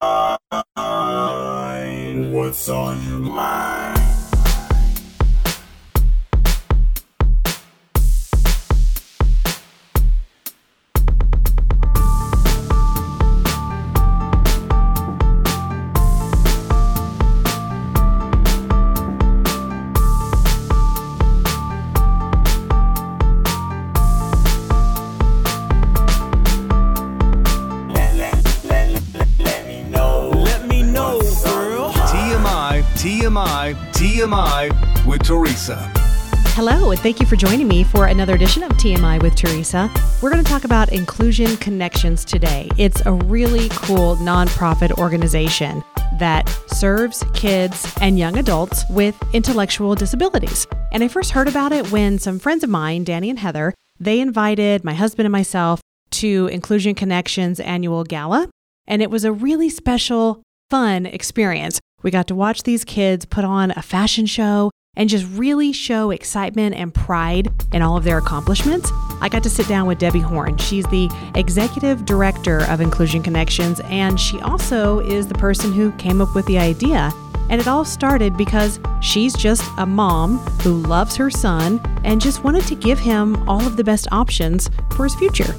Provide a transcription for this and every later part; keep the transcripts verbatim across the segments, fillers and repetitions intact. mind? What's on your mind? T M I with Teresa. Hello, and thank you for joining me for another edition of T M I with Teresa. We're going to talk about Inclusion Connections today. It's a really cool nonprofit organization that serves kids and young adults with intellectual disabilities. And I first heard about it when some friends of mine, Danny and Heather, they invited my husband and myself to Inclusion Connections annual gala. And it was a really special, fun experience. We got to watch these kids put on a fashion show and just really show excitement and pride in all of their accomplishments. I got to sit down with Debbie Horn. She's the executive director of Inclusion Connections, and she also is the person who came up with the idea. And it all started because she's just a mom who loves her son and just wanted to give him all of the best options for his future.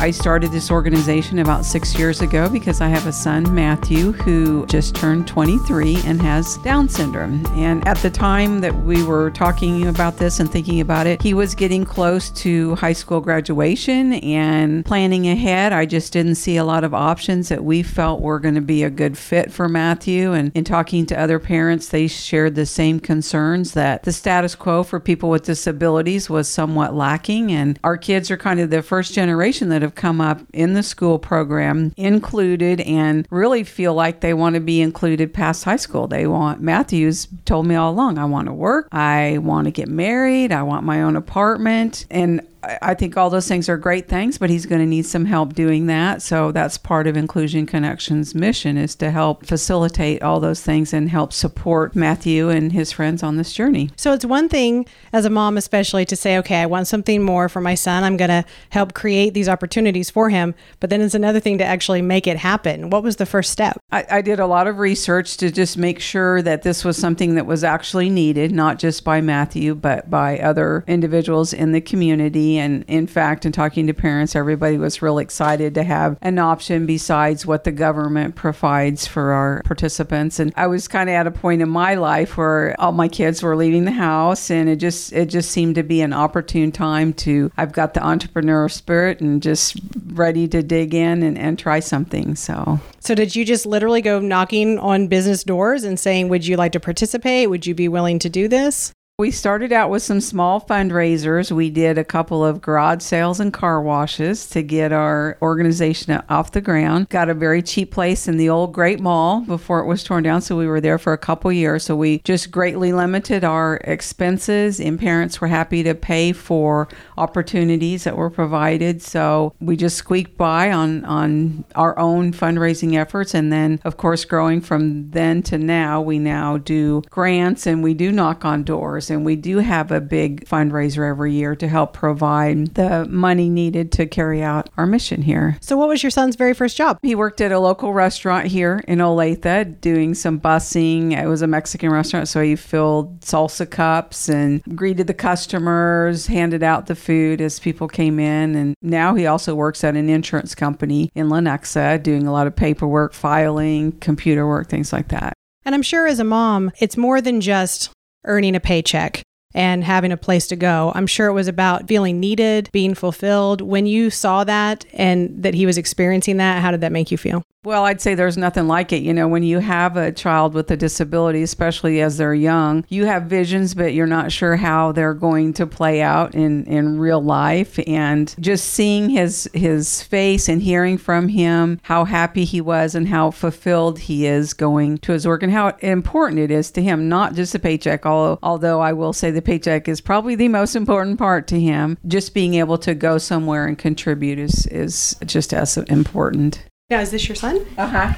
I started this organization about six years ago because I have a son, Matthew, who just turned twenty-three and has Down syndrome. And at the time that we were talking about this and thinking about it, he was getting close to high school graduation, and planning ahead, I just didn't see a lot of options that we felt were going to be a good fit for Matthew. And in talking to other parents, they shared the same concerns that the status quo for people with disabilities was somewhat lacking. And our kids are kind of the first generation that have come up in the school program included and really feel like they want to be included past high school. They want, Matthew's told me all along, I want to work, I want to get married, I want my own apartment. And I think all those things are great things, but he's going to need some help doing that. So that's part of Inclusion Connections' mission, is to help facilitate all those things and help support Matthew and his friends on this journey. So it's one thing as a mom, especially, to say, okay, I want something more for my son. I'm going to help create these opportunities for him. But then it's another thing to actually make it happen. What was the first step? I, I did a lot of research to just make sure that this was something that was actually needed, not just by Matthew, but by other individuals in the community. And in fact, in talking to parents, everybody was real excited to have an option besides what the government provides for our participants. And I was kind of at a point in my life where all my kids were leaving the house, and it just it just seemed to be an opportune time to, I've got the entrepreneurial spirit and just ready to dig in and, and try something. So. So did you just literally go knocking on business doors and saying, would you like to participate? Would you be willing to do this? We started out with some small fundraisers. We did a couple of garage sales and car washes to get our organization off the ground. Got a very cheap place in the old Great Mall before it was torn down, so we were there for a couple years. So we just greatly limited our expenses, and parents were happy to pay for opportunities that were provided. So we just squeaked by on, on our own fundraising efforts. And then, of course, growing from then to now, we now do grants and we do knock on doors. And we do have a big fundraiser every year to help provide the money needed to carry out our mission here. So what was your son's very first job? He worked at a local restaurant here in Olathe doing some busing. It was a Mexican restaurant, so he filled salsa cups and greeted the customers, handed out the food as people came in. And now he also works at an insurance company in Lenexa doing a lot of paperwork, filing, computer work, things like that. And I'm sure as a mom, it's more than just earning a paycheck and having a place to go. I'm sure it was about feeling needed, being fulfilled. When you saw that and that he was experiencing that, how did that make you feel? Well, I'd say there's nothing like it. You know, when you have a child with a disability, especially as they're young, you have visions, but you're not sure how they're going to play out in, in real life. And just seeing his his face and hearing from him how happy he was and how fulfilled he is going to his work and how important it is to him, not just the paycheck, although, although I will say the paycheck is probably the most important part to him. Just being able to go somewhere and contribute is, is just as important. Now, is this your son? Uh-huh.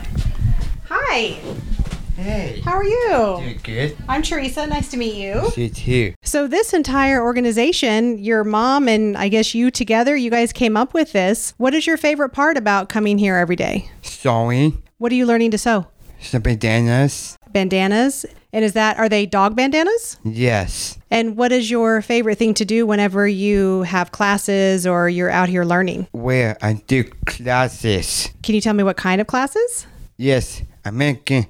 Hi. Hey. How are you? Doing good. I'm Teresa. Nice to meet you. You too. So this entire organization, your mom and I guess you together, you guys came up with this. What is your favorite part about coming here every day? Sewing. What are you learning to sew? Some bandanas. Bandanas. And is that, are they dog bandanas? Yes. And what is your favorite thing to do whenever you have classes or you're out here learning? Well, I do classes. Can you tell me what kind of classes? Yes, I'm making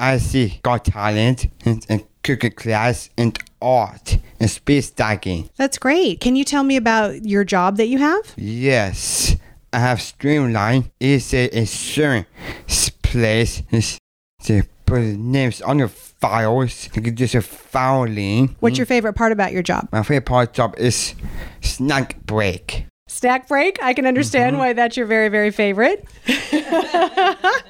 I C Got Talent and, and cooking class and art and space tagging. That's great. Can you tell me about your job that you have? Yes, I have Streamline. It's a insurance place. It's the put names on your files. You can do some filing. What's your favorite part about your job? My favorite part of the job is snack break. Snack break? I can understand mm-hmm. why that's your very, very favorite.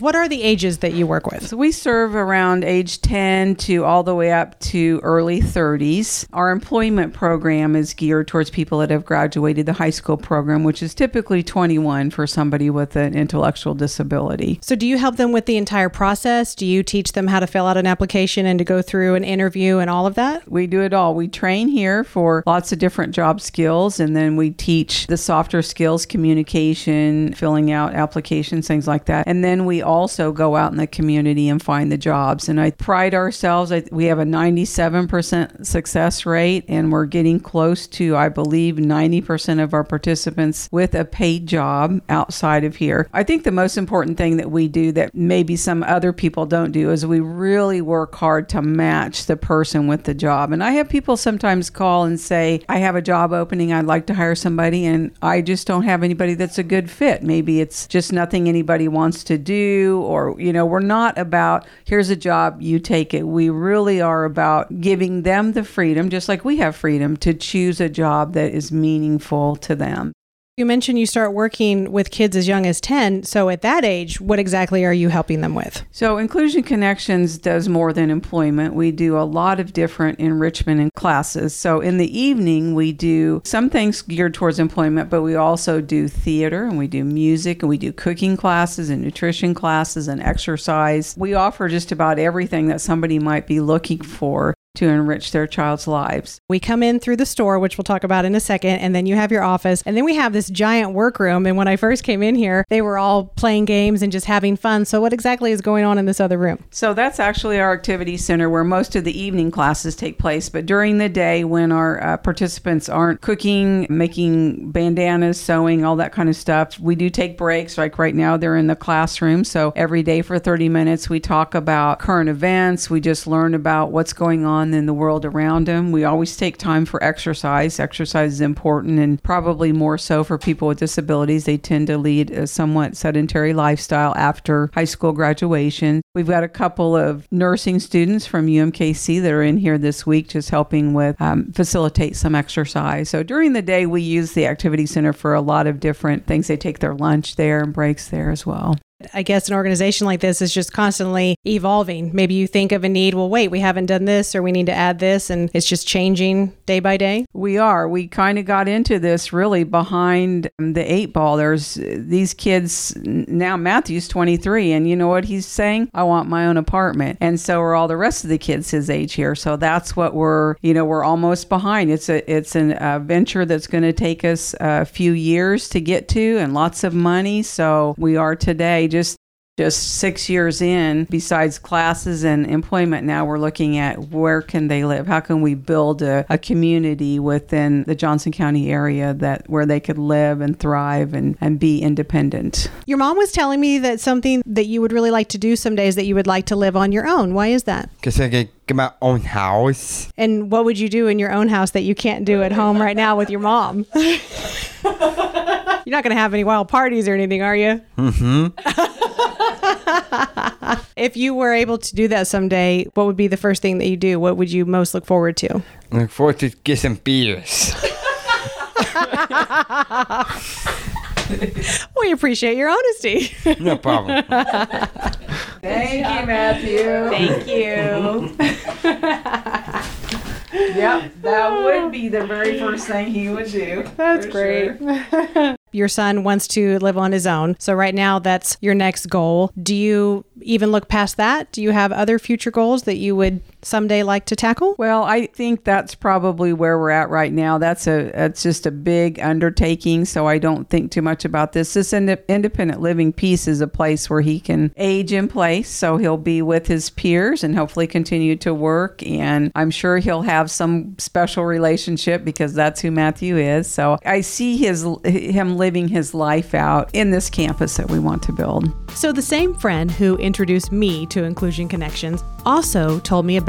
What are the ages that you work with? So we serve around age ten to all the way up to early thirties. Our employment program is geared towards people that have graduated the high school program, which is typically twenty-one for somebody with an intellectual disability. So do you help them with the entire process? Do you teach them how to fill out an application and to go through an interview and all of that? We do it all. We train here for lots of different job skills, and then we teach the softer skills, communication, filling out applications, things like that. And then we also go out in the community and find the jobs. And I pride ourselves. I, we have a ninety-seven percent success rate, and we're getting close to, I believe, ninety percent of our participants with a paid job outside of here. I think the most important thing that we do that maybe some other people don't do is we really work hard to match the person with the job. And I have people sometimes call and say, I have a job opening, I'd like to hire somebody, and I just don't have anybody that's a good fit. Maybe it's just nothing anybody wants to do, or, you know, we're not about, here's a job, you take it. We really are about giving them the freedom, just like we have freedom, to choose a job that is meaningful to them. You mentioned you start working with kids as young as ten. So at that age, what exactly are you helping them with? So Inclusion Connections does more than employment. We do a lot of different enrichment and classes. So in the evening, we do some things geared towards employment, but we also do theater and we do music and we do cooking classes and nutrition classes and exercise. We offer just about everything that somebody might be looking for to enrich their child's lives. We come in through the store, which we'll talk about in a second, and then you have your office, and then we have this giant workroom. And when I first came in here, they were all playing games and just having fun. So what exactly is going on in this other room? So that's actually our activity center where most of the evening classes take place. But during the day, when our uh, participants aren't cooking, making bandanas, sewing, all that kind of stuff, we do take breaks. Like right now, they're in the classroom. So every day for thirty minutes, we talk about current events. We just learn about what's going on in the world around them. We always take time for exercise. Exercise is important, and probably more so for people with disabilities. They tend to lead a somewhat sedentary lifestyle after high school graduation. We've got a couple of nursing students from U M K C that are in here this week just helping with um, facilitate some exercise. So during the day, we use the activity center for a lot of different things. They take their lunch there and breaks there as well. I guess an organization like this is just constantly evolving. Maybe you think of a need, well, wait, we haven't done this, or we need to add this, and it's just changing day by day? We are. We kind of got into this really behind the eight ball. There's these kids, now Matthew's twenty-three, and you know what he's saying? I want my own apartment. And so are all the rest of the kids his age here. So that's what we're, you know, we're almost behind. It's a, it's an uh, venture that's going to take us a few years to get to and lots of money. So we are today. Just just six years in, besides classes and employment, now we're looking at where can they live? How can we build a, a community within the Johnson County area that where they could live and thrive and, and be independent? Your mom was telling me that something that you would really like to do some days that you would like to live on your own. Why is that? Because I get my own house. And what would you do in your own house that you can't do at home right now with your mom? You're not going to have any wild parties or anything, are you? Mm-hmm. If you were able to do that someday, what would be the first thing that you do? What would you most look forward to? I look forward to get some beers. We appreciate your honesty. No problem. Thank you, Matthew. Thank you. Yep, that would be the very first thing he would do. That's great. Sure. Your son wants to live on his own. So right now, that's your next goal. Do you even look past that? Do you have other future goals that you would someday like to tackle? Well, I think that's probably where we're at right now. That's a that's just a big undertaking, so I don't think too much about this. This ind- independent living piece is a place where he can age in place, so he'll be with his peers and hopefully continue to work. And I'm sure he'll have some special relationship because that's who Matthew is. So I see his him living his life out in this campus that we want to build. So the same friend who introduced me to Inclusion Connections also told me about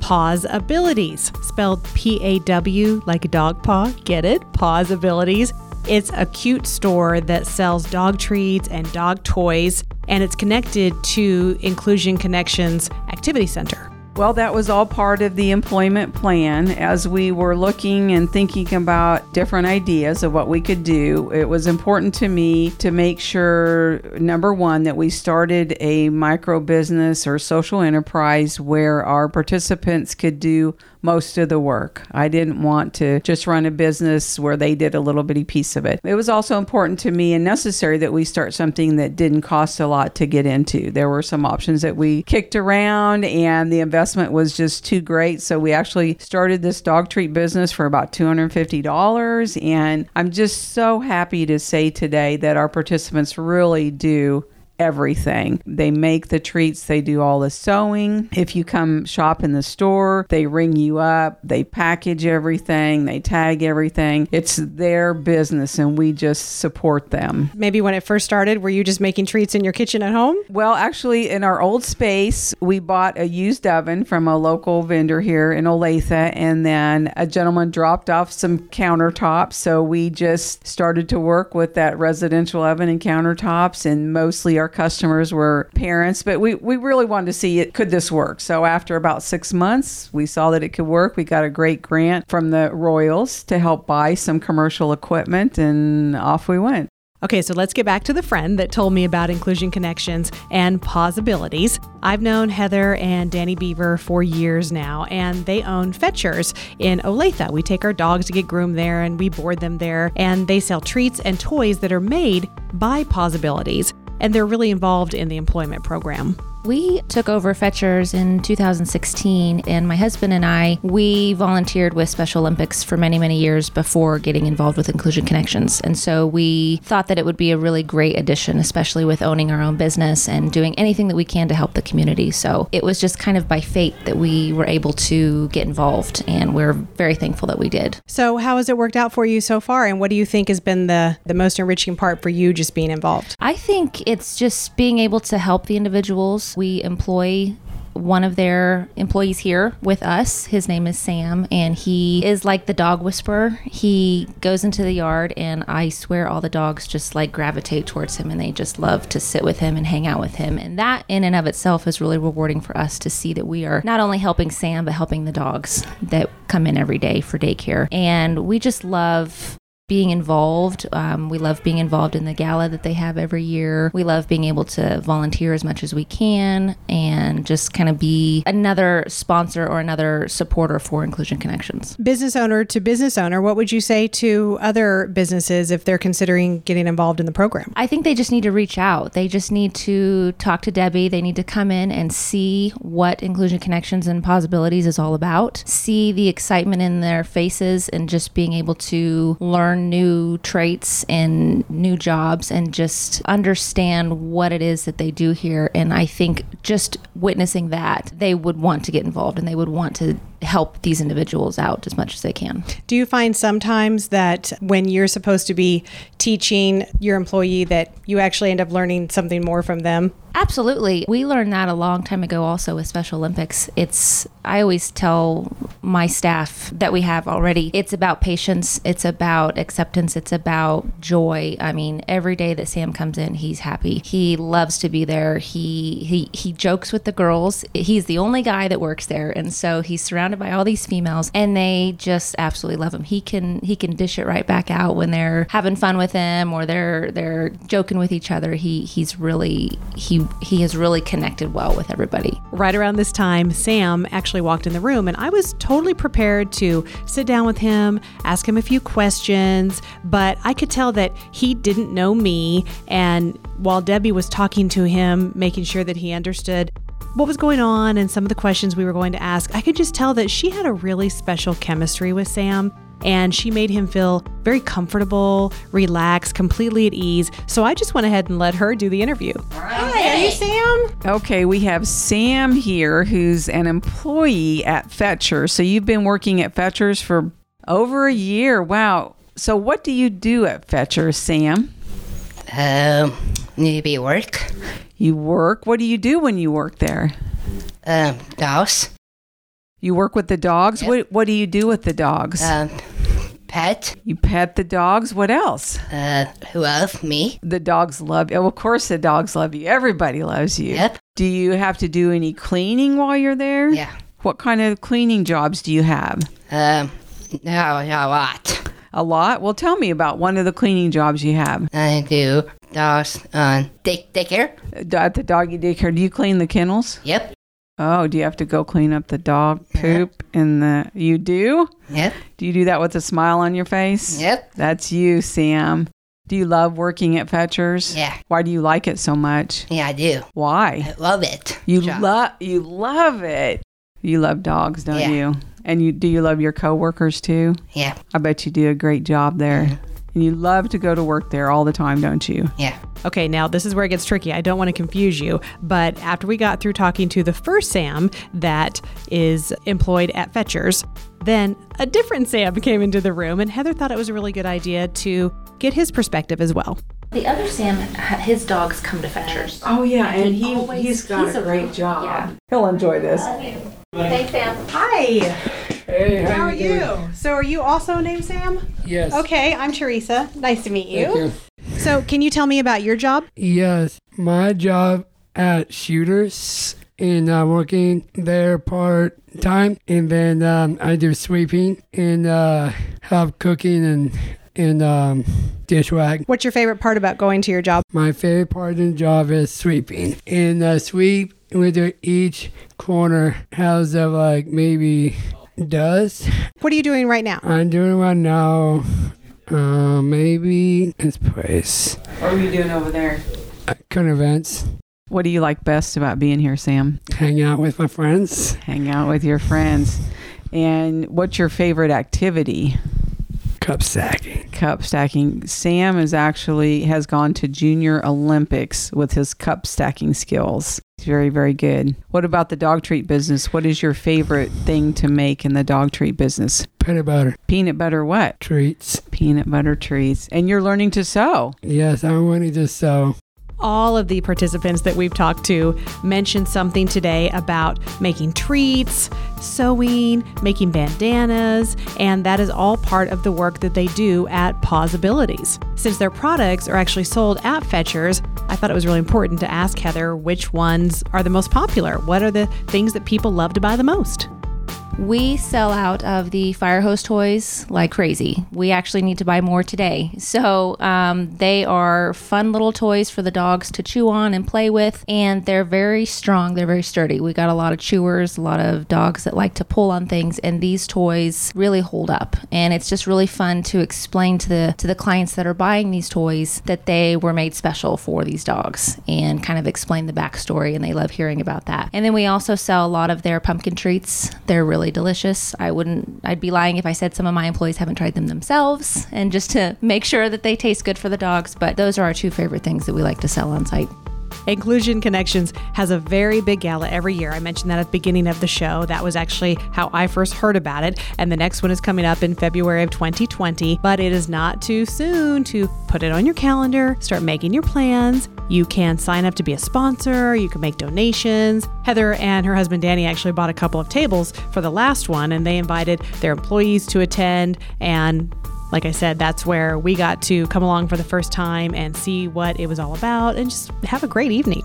Paws Abilities, spelled P A W like a dog paw. Get it? Paws Abilities. It's a cute store that sells dog treats and dog toys, and it's connected to Inclusion Connections Activity Center. Well, that was all part of the employment plan. As we were looking and thinking about different ideas of what we could do, it was important to me to make sure, number one, that we started a micro business or social enterprise where our participants could do most of the work. I didn't want to just run a business where they did a little bitty piece of it. It was also important to me and necessary that we start something that didn't cost a lot to get into. There were some options that we kicked around and the investment was just too great. So we actually started this dog treat business for about two hundred fifty dollars. And I'm just so happy to say today that our participants really do everything. They make the treats, they do all the sewing. If you come shop in the store, they ring you up, they package everything, they tag everything. It's their business and we just support them. Maybe when it first started, were you just making treats in your kitchen at home? Well, actually in our old space, we bought a used oven from a local vendor here in Olathe, and then a gentleman dropped off some countertops. So we just started to work with that residential oven and countertops, and mostly our Our customers were parents, but we, we really wanted to see it. Could this work? So after about six months, we saw that it could work. We got a great grant from the Royals to help buy some commercial equipment, and off we went. Okay, so let's get back to the friend that told me about Inclusion Connections and Paws Abilities. I've known Heather and Danny Beaver for years now, and they own Fetchers in Olathe. We take our dogs to get groomed there, and we board them there, and they sell treats and toys that are made by Paws Abilities. And they're really involved in the employment program. We took over Fetchers in two thousand sixteen, and my husband and I, we volunteered with Special Olympics for many, many years before getting involved with Inclusion Connections. And so we thought that it would be a really great addition, especially with owning our own business and doing anything that we can to help the community. So it was just kind of by fate that we were able to get involved, and we're very thankful that we did. So how has it worked out for you so far, and what do you think has been the, the most enriching part for you just being involved? I think it's just being able to help the individuals. We employ one of their employees here with us. His name is Sam, and he is like the dog whisperer. He goes into the yard, and I swear all the dogs just like gravitate towards him, and they just love to sit with him and hang out with him. And that in and of itself is really rewarding for us to see that we are not only helping Sam, but helping the dogs that come in every day for daycare. And we just love being involved. Um, we love being involved in the gala that they have every year. We love being able to volunteer as much as we can and just kind of be another sponsor or another supporter for Inclusion Connections. Business owner to business owner, what would you say to other businesses if they're considering getting involved in the program? I think they just need to reach out. They just need to talk to Debbie. They need to come in and see what Inclusion Connections and Possibilities is all about. See the excitement in their faces and just being able to learn new traits and new jobs and just understand what it is that they do here. And I think just witnessing that, they would want to get involved and they would want to help these individuals out as much as they can. Do you find sometimes that when you're supposed to be teaching your employee that you actually end up learning something more from them? Absolutely. We learned that a long time ago also with Special Olympics. It's, I always tell my staff that we have already, it's about patience, it's about acceptance, it's about joy. I mean, every day that Sam comes in, he's happy. He loves to be there. He he he jokes with the girls. He's the only guy that works there, and so he's surrounded surrounded by all these females, and they just absolutely love him. He can he can dish it right back out when they're having fun with him or they're they're joking with each other. He he's really he he has really connected well with everybody. Right around this time, Sam actually walked in the room, and I was totally prepared to sit down with him, ask him a few questions, but I could tell that he didn't know me. And while Debbie was talking to him, making sure that he understood what was going on and some of the questions we were going to ask, I could just tell that she had a really special chemistry with Sam, and she made him feel very comfortable, relaxed, completely at ease. So I just went ahead and let her do the interview. Hi, are you Sam? Okay, we have Sam here, who's an employee at Fetchers. So you've been working at Fetchers for over a year. Wow. So what do you do at Fetchers, Sam? Um, maybe work. You work? What do you do when you work there? Um, dogs. You work with the dogs? Yep. What What do you do with the dogs? Um, pet. You pet the dogs? What else? Uh, who else? Me. The dogs love you. Oh, of course the dogs love you. Everybody loves you. Yep. Do you have to do any cleaning while you're there? Yeah. What kind of cleaning jobs do you have? Um, no, a lot. A lot? Well, tell me about one of the cleaning jobs you have. I do dogs on day, daycare. At the doggy daycare. Do you clean the kennels? Yep. Oh, do you have to go clean up the dog poop and the... You do? Yep. Do you do that with a smile on your face? Yep. That's you, Sam. Do you love working at Fetchers? Yeah. Why do you like it so much? Yeah, I do. Why? I love it. You love you love it. You love dogs, don't yeah. you? And you do you love your coworkers too? Yeah. I bet you do a great job there. Mm-hmm. And you love to go to work there all the time, don't you? Yeah. Okay, now this is where it gets tricky. I don't want to confuse you, but after we got through talking to the first Sam that is employed at Fetchers, then a different Sam came into the room, and Heather thought it was a really good idea to get his perspective as well. The other Sam, his dogs come to Fetchers. Oh, yeah, and, and he, he always, he's got he's a great a, job. Yeah. He'll enjoy this. Hey, Sam. Hi. Hey, how, how are you? you? So are you also named Sam? Yes. Okay, I'm Teresa. Nice to meet you. Thank you. So can you tell me about your job? Yes. My job at Shooters, and I'm working there part-time, and then um, I do sweeping and uh, have cooking and, and um, dishwag. What's your favorite part about going to your job? My favorite part of the job is sweeping. And uh, sweep, we do each corner house of like maybe... Does. What are you doing right now? I'm doing right now, uh, maybe this place. What are you doing over there? Uh, current events. What do you like best about being here, Sam? Hang out with my friends. Hang out with your friends. And what's your favorite activity? Cup stacking. Cup stacking. Sam is actually has gone to Junior Olympics with his cup stacking skills. He's very, very good. What about the dog treat business? What is your favorite thing to make in the dog treat business? Peanut butter. Peanut butter what? Treats. Peanut butter treats. And you're learning to sew. Yes, I'm learning to sew. All of the participants that we've talked to mentioned something today about making treats, sewing, making bandanas, and that is all part of the work that they do at Paws Abilities. Since their products are actually sold at Fetchers, I thought it was really important to ask Heather which ones are the most popular. What are the things that people love to buy the most? We sell out of the fire hose toys like crazy. We actually need to buy more today. So um, they are fun little toys for the dogs to chew on and play with. And they're very strong. They're very sturdy. We got a lot of chewers, a lot of dogs that like to pull on things. And these toys really hold up. And it's just really fun to explain to the, to the clients that are buying these toys that they were made special for these dogs and kind of explain the backstory. And they love hearing about that. And then we also sell a lot of their pumpkin treats. They're really delicious. I wouldn't, I'd be lying if I said some of my employees haven't tried them themselves, and just to make sure that they taste good for the dogs. But those are our two favorite things that we like to sell on site. Inclusion Connections has a very big gala every year. I mentioned that at the beginning of the show. That was actually how I first heard about it. And the next one is coming up in February of twenty twenty. But it is not too soon to put it on your calendar, start making your plans. You can sign up to be a sponsor. You can make donations. Heather and her husband, Danny, actually bought a couple of tables for the last one, and they invited their employees to attend. And like I said, that's where we got to come along for the first time and see what it was all about and just have a great evening.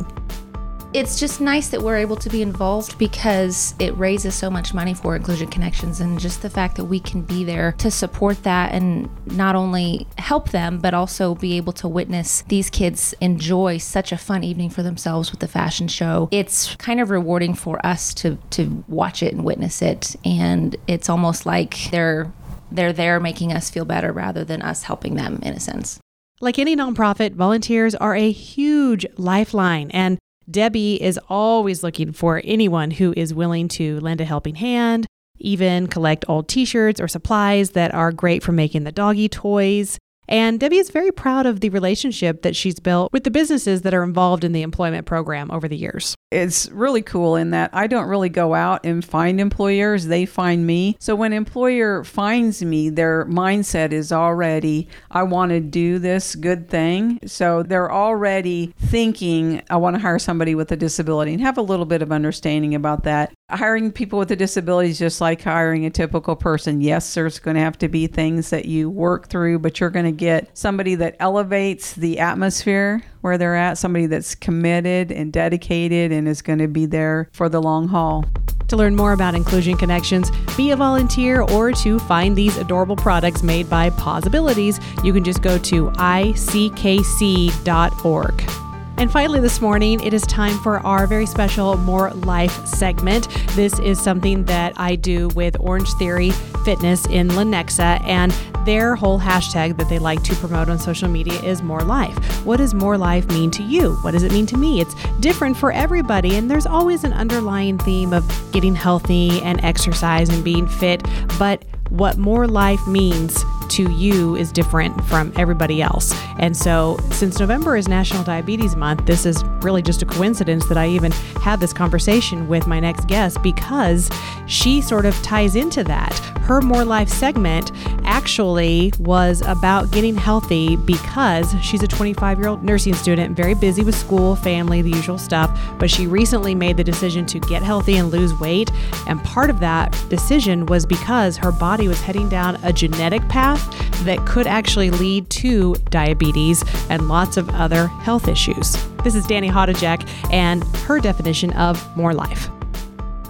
it's just nice that we're able to be involved because it raises so much money for Inclusion Connections, and just the fact that we can be there to support that and not only help them, but also be able to witness these kids enjoy such a fun evening for themselves with the fashion show. It's kind of rewarding for us to, to watch it and witness it. And it's almost like they're, they're there making us feel better rather than us helping them in a sense. Like any nonprofit, volunteers are a huge lifeline, and Debbie is always looking for anyone who is willing to lend a helping hand, even collect old t-shirts or supplies that are great for making the doggy toys. And Debbie is very proud of the relationship that she's built with the businesses that are involved in the employment program over the years. It's really cool in that I don't really go out and find employers. They find me. So when an employer finds me, their mindset is already, I want to do this good thing. So they're already thinking, I want to hire somebody with a disability, and have a little bit of understanding about that. Hiring people with a disability is just like hiring a typical person. Yes, there's going to have to be things that you work through, but you're going to get somebody that elevates the atmosphere where they're at, somebody that's committed and dedicated and is going to be there for the long haul. To learn more about Inclusion Connections, be a volunteer, or to find these adorable products made by Paws Abilities, you can just go to I C K C dot org. And finally this morning, it is time for our very special More Life segment. This is something that I do with Orangetheory Fitness in Lenexa, and their whole hashtag that they like to promote on social media is More Life. What does More Life mean to you? What does it mean to me? It's different for everybody, and there's always an underlying theme of getting healthy and exercise and being fit, but what More Life means to you is different from everybody else. And so since November is National Diabetes Month, this is really just a coincidence that I even had this conversation with my next guest, because she sort of ties into that. Her More Life segment actually was about getting healthy because she's a twenty-five-year-old nursing student, very busy with school, family, the usual stuff, but she recently made the decision to get healthy and lose weight. And part of that decision was because her body was heading down a genetic path that could actually lead to diabetes and lots of other health issues. This is Dani Hotujac and her definition of More Life.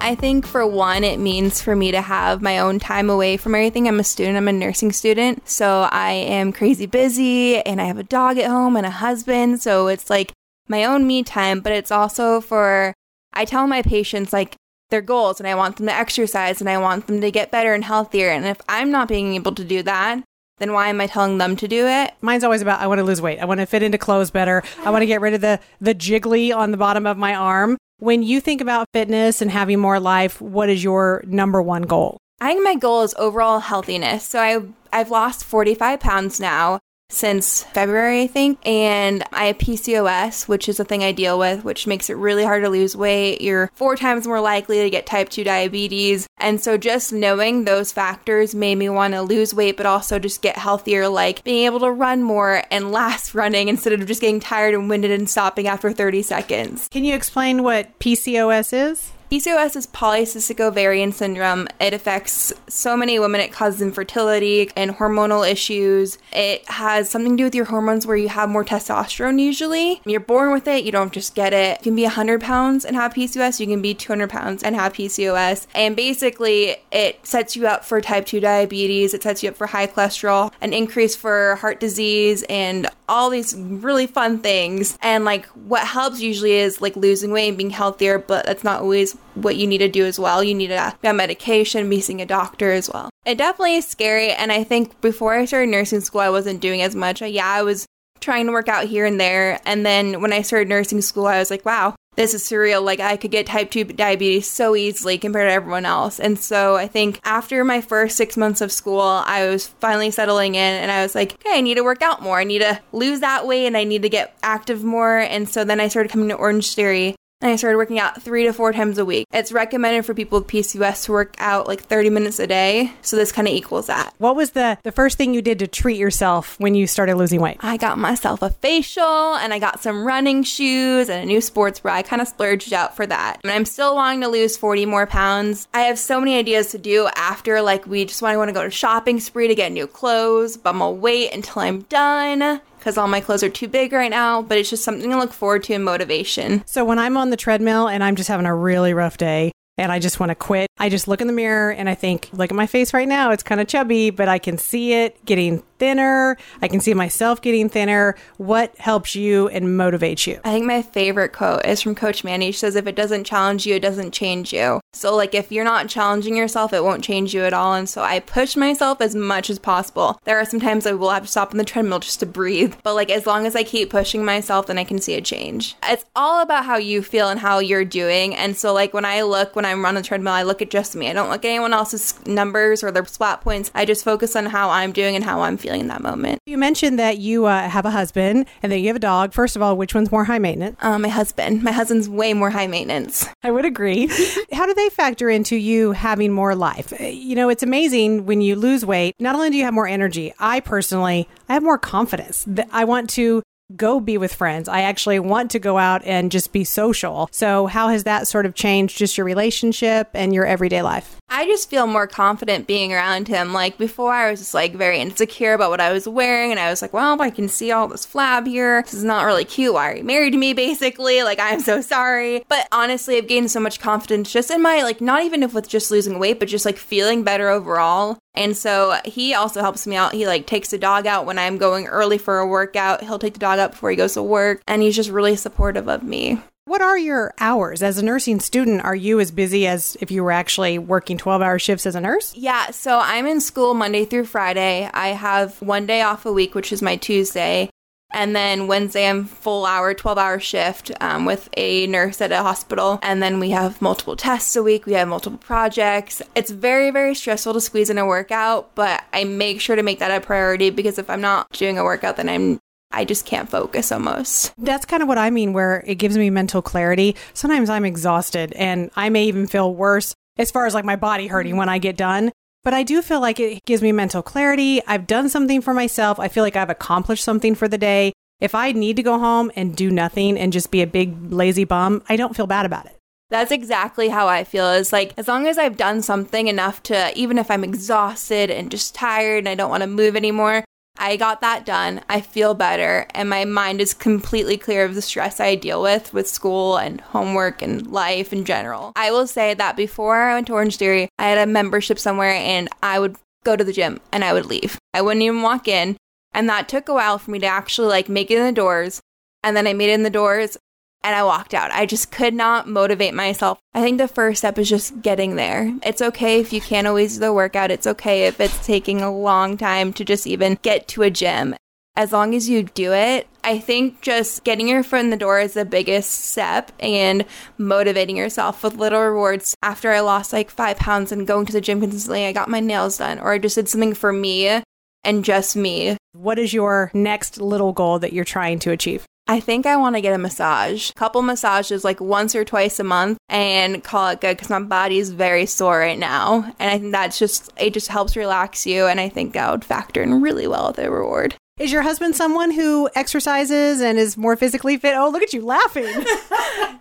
I think for one, it means for me to have my own time away from everything. I'm a student, I'm a nursing student, so I am crazy busy, and I have a dog at home and a husband, so it's like my own me time, but it's also for, I tell my patients like, their goals, and I want them to exercise, and I want them to get better and healthier. And if I'm not being able to do that, then why am I telling them to do it? Mine's always about, I want to lose weight. I want to fit into clothes better. I want to get rid of the, the jiggly on the bottom of my arm. When you think about fitness and having more life, what is your number one goal? I think my goal is overall healthiness. So I, I've lost forty-five pounds now since February, I think. And I have P C O S, which is a thing I deal with, which makes it really hard to lose weight. You're four times more likely to get type two diabetes. And so just knowing those factors made me want to lose weight, but also just get healthier, like being able to run more and last running instead of just getting tired and winded and stopping after thirty seconds. Can you explain what P C O S is? P C O S is polycystic ovarian syndrome. It affects so many women. It causes infertility and hormonal issues. It has something to do with your hormones where you have more testosterone usually. You're born with it. You don't just get it. You can be one hundred pounds and have P C O S. You can be two hundred pounds and have P C O S. And basically, it sets you up for type two diabetes. It sets you up for high cholesterol, an increase for heart disease, and all these really fun things. And like what helps usually is like losing weight and being healthier, but that's not always what you need to do as well. You need to be on medication, be seeing a doctor as well. It definitely is scary, and I think before I started nursing school, I wasn't doing as much. Yeah, I was trying to work out here and there, and then when I started nursing school, I was like, wow, this is surreal. Like, I could get type two diabetes so easily compared to everyone else. And so I think after my first six months of school, I was finally settling in, and I was like, okay, I need to work out more. I need to lose that weight, and I need to get active more. And so then I started coming to Orangetheory, and I started working out three to four times a week. It's recommended for people with P C O S to work out like thirty minutes a day. So this kind of equals that. What was the, the first thing you did to treat yourself when you started losing weight? I got myself a facial, and I got some running shoes and a new sports bra. I kind of splurged out for that. And I'm still wanting to lose forty more pounds. I have so many ideas to do after. Like, we just want to, want to go to shopping spree to get new clothes, but I'm going to wait until I'm done. because all my clothes are too big right now, but it's just something to look forward to and motivation. So when I'm on the treadmill and I'm just having a really rough day and I just want to quit, I just look in the mirror and I think, look at my face right now. It's kind of chubby, but I can see it getting thinner. I can see myself getting thinner. What helps you and motivates you? I think my favorite quote is from Coach Manny. She says, if it doesn't challenge you, it doesn't change you. So like if you're not challenging yourself, it won't change you at all. And so I push myself as much as possible. There are some times I will have to stop on the treadmill just to breathe. But like as long as I keep pushing myself, then I can see a change. It's all about how you feel and how you're doing. And so like when I look, when I'm on the treadmill, I look at just me. I don't look at anyone else's numbers or their splat points. I just focus on how I'm doing and how I'm feeling in that moment. You mentioned that you uh, have a husband and that you have a dog. First of all, which one's more high maintenance? Uh, my husband. My husband's way more high maintenance. I would agree. How do they factor into you having more life? You know, it's amazing when you lose weight, not only do you have more energy, I personally, I have more confidence. I want to go be with friends. I actually want to go out and just be social. So how has that sort of changed just your relationship and your everyday life? I just feel more confident being around him. Like before, I was just like very insecure about what I was wearing. And I was like, well, I can see all this flab here. This is not really cute. Why are you married to me, basically? Like, I'm so sorry. But honestly, I've gained so much confidence just in my, like, not even if with just losing weight, but just like feeling better overall. And so he also helps me out. He like takes the dog out when I'm going early for a workout. He'll take the dog out before he goes to work. And he's just really supportive of me. What are your hours? As a nursing student, are you as busy as if you were actually working twelve-hour shifts as a nurse? Yeah, so I'm in school Monday through Friday. I have one day off a week, which is my Tuesday. And then Wednesday, I'm full hour, twelve-hour shift um, with a nurse at a hospital. And then we have multiple tests a week. We have multiple projects. It's very, very stressful to squeeze in a workout, but I make sure to make that a priority because if I'm not doing a workout, then I'm I just can't focus almost. That's kind of what I mean, where it gives me mental clarity. Sometimes I'm exhausted and I may even feel worse as far as like my body hurting when I get done. But I do feel like it gives me mental clarity. I've done something for myself. I feel like I've accomplished something for the day. If I need to go home and do nothing and just be a big lazy bum, I don't feel bad about it. That's exactly how I feel. Is like, as long as I've done something enough to, even if I'm exhausted and just tired and I don't want to move anymore, I got that done. I feel better. And my mind is completely clear of the stress I deal with, with school and homework and life in general. I will say that before I went to Orangetheory, I had a membership somewhere and I would go to the gym and I would leave. I wouldn't even walk in. And that took a while for me to actually like make it in the doors. And then I made it in the doors and I walked out. I just could not motivate myself. I think the first step is just getting there. It's okay if you can't always do the workout. It's okay if it's taking a long time to just even get to a gym. As long as you do it, I think just getting your foot in the door is the biggest step and motivating yourself with little rewards. After I lost like five pounds and going to the gym consistently, I got my nails done or I just did something for me and just me. What is your next little goal that you're trying to achieve? I think I want to get a massage, a couple massages like once or twice a month and call it good because my body is very sore right now. And I think that's just, it just helps relax you. And I think that would factor in really well with the reward. Is your husband someone who exercises and is more physically fit? Oh, look at you laughing.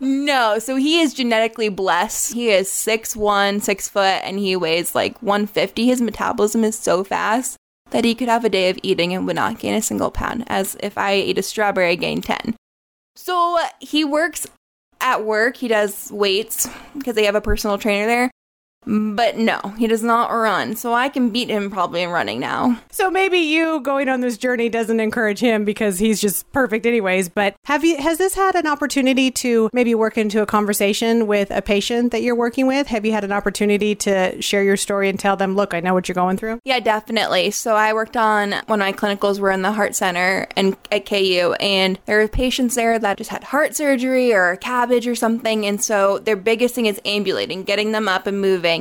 No. So he is genetically blessed. He is six one, six foot, and he weighs like one fifty. His metabolism is so fast that he could have a day of eating and would not gain a single pound, as if I ate a strawberry, I gained ten. So he works at work. He does weights because they have a personal trainer there. But no, he does not run. So I can beat him probably in running now. So maybe you going on this journey doesn't encourage him because he's just perfect anyways. But have you, has this had an opportunity to maybe work into a conversation with a patient that you're working with? Have you had an opportunity to share your story and tell them, look, I know what you're going through? Yeah, definitely. So I worked on when my clinicals were in the heart center and at K U, and there were patients there that just had heart surgery or cabbage or something. And so their biggest thing is ambulating, getting them up and moving.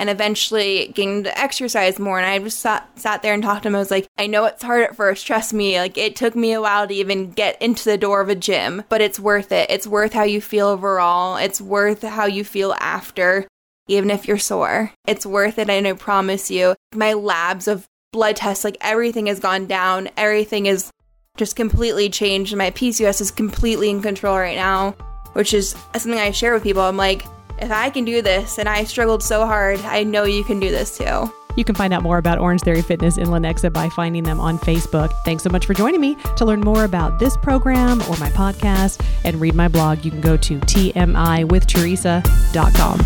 And eventually getting to exercise more. And I just sat, sat there and talked to him. I was like, I know it's hard at first. Trust me. Like, it took me a while to even get into the door of a gym. But it's worth it. It's worth how you feel overall. It's worth how you feel after, even if you're sore. It's worth it. I know, promise you. My labs of blood tests, like, everything has gone down. Everything is just completely changed. My P C O S is completely in control right now, which is something I share with people. I'm like, if I can do this and I struggled so hard, I know you can do this too. You can find out more about Orangetheory Fitness in Lenexa by finding them on Facebook. Thanks so much for joining me. To learn more about this program or my podcast and read my blog, you can go to t m i with teresa dot com.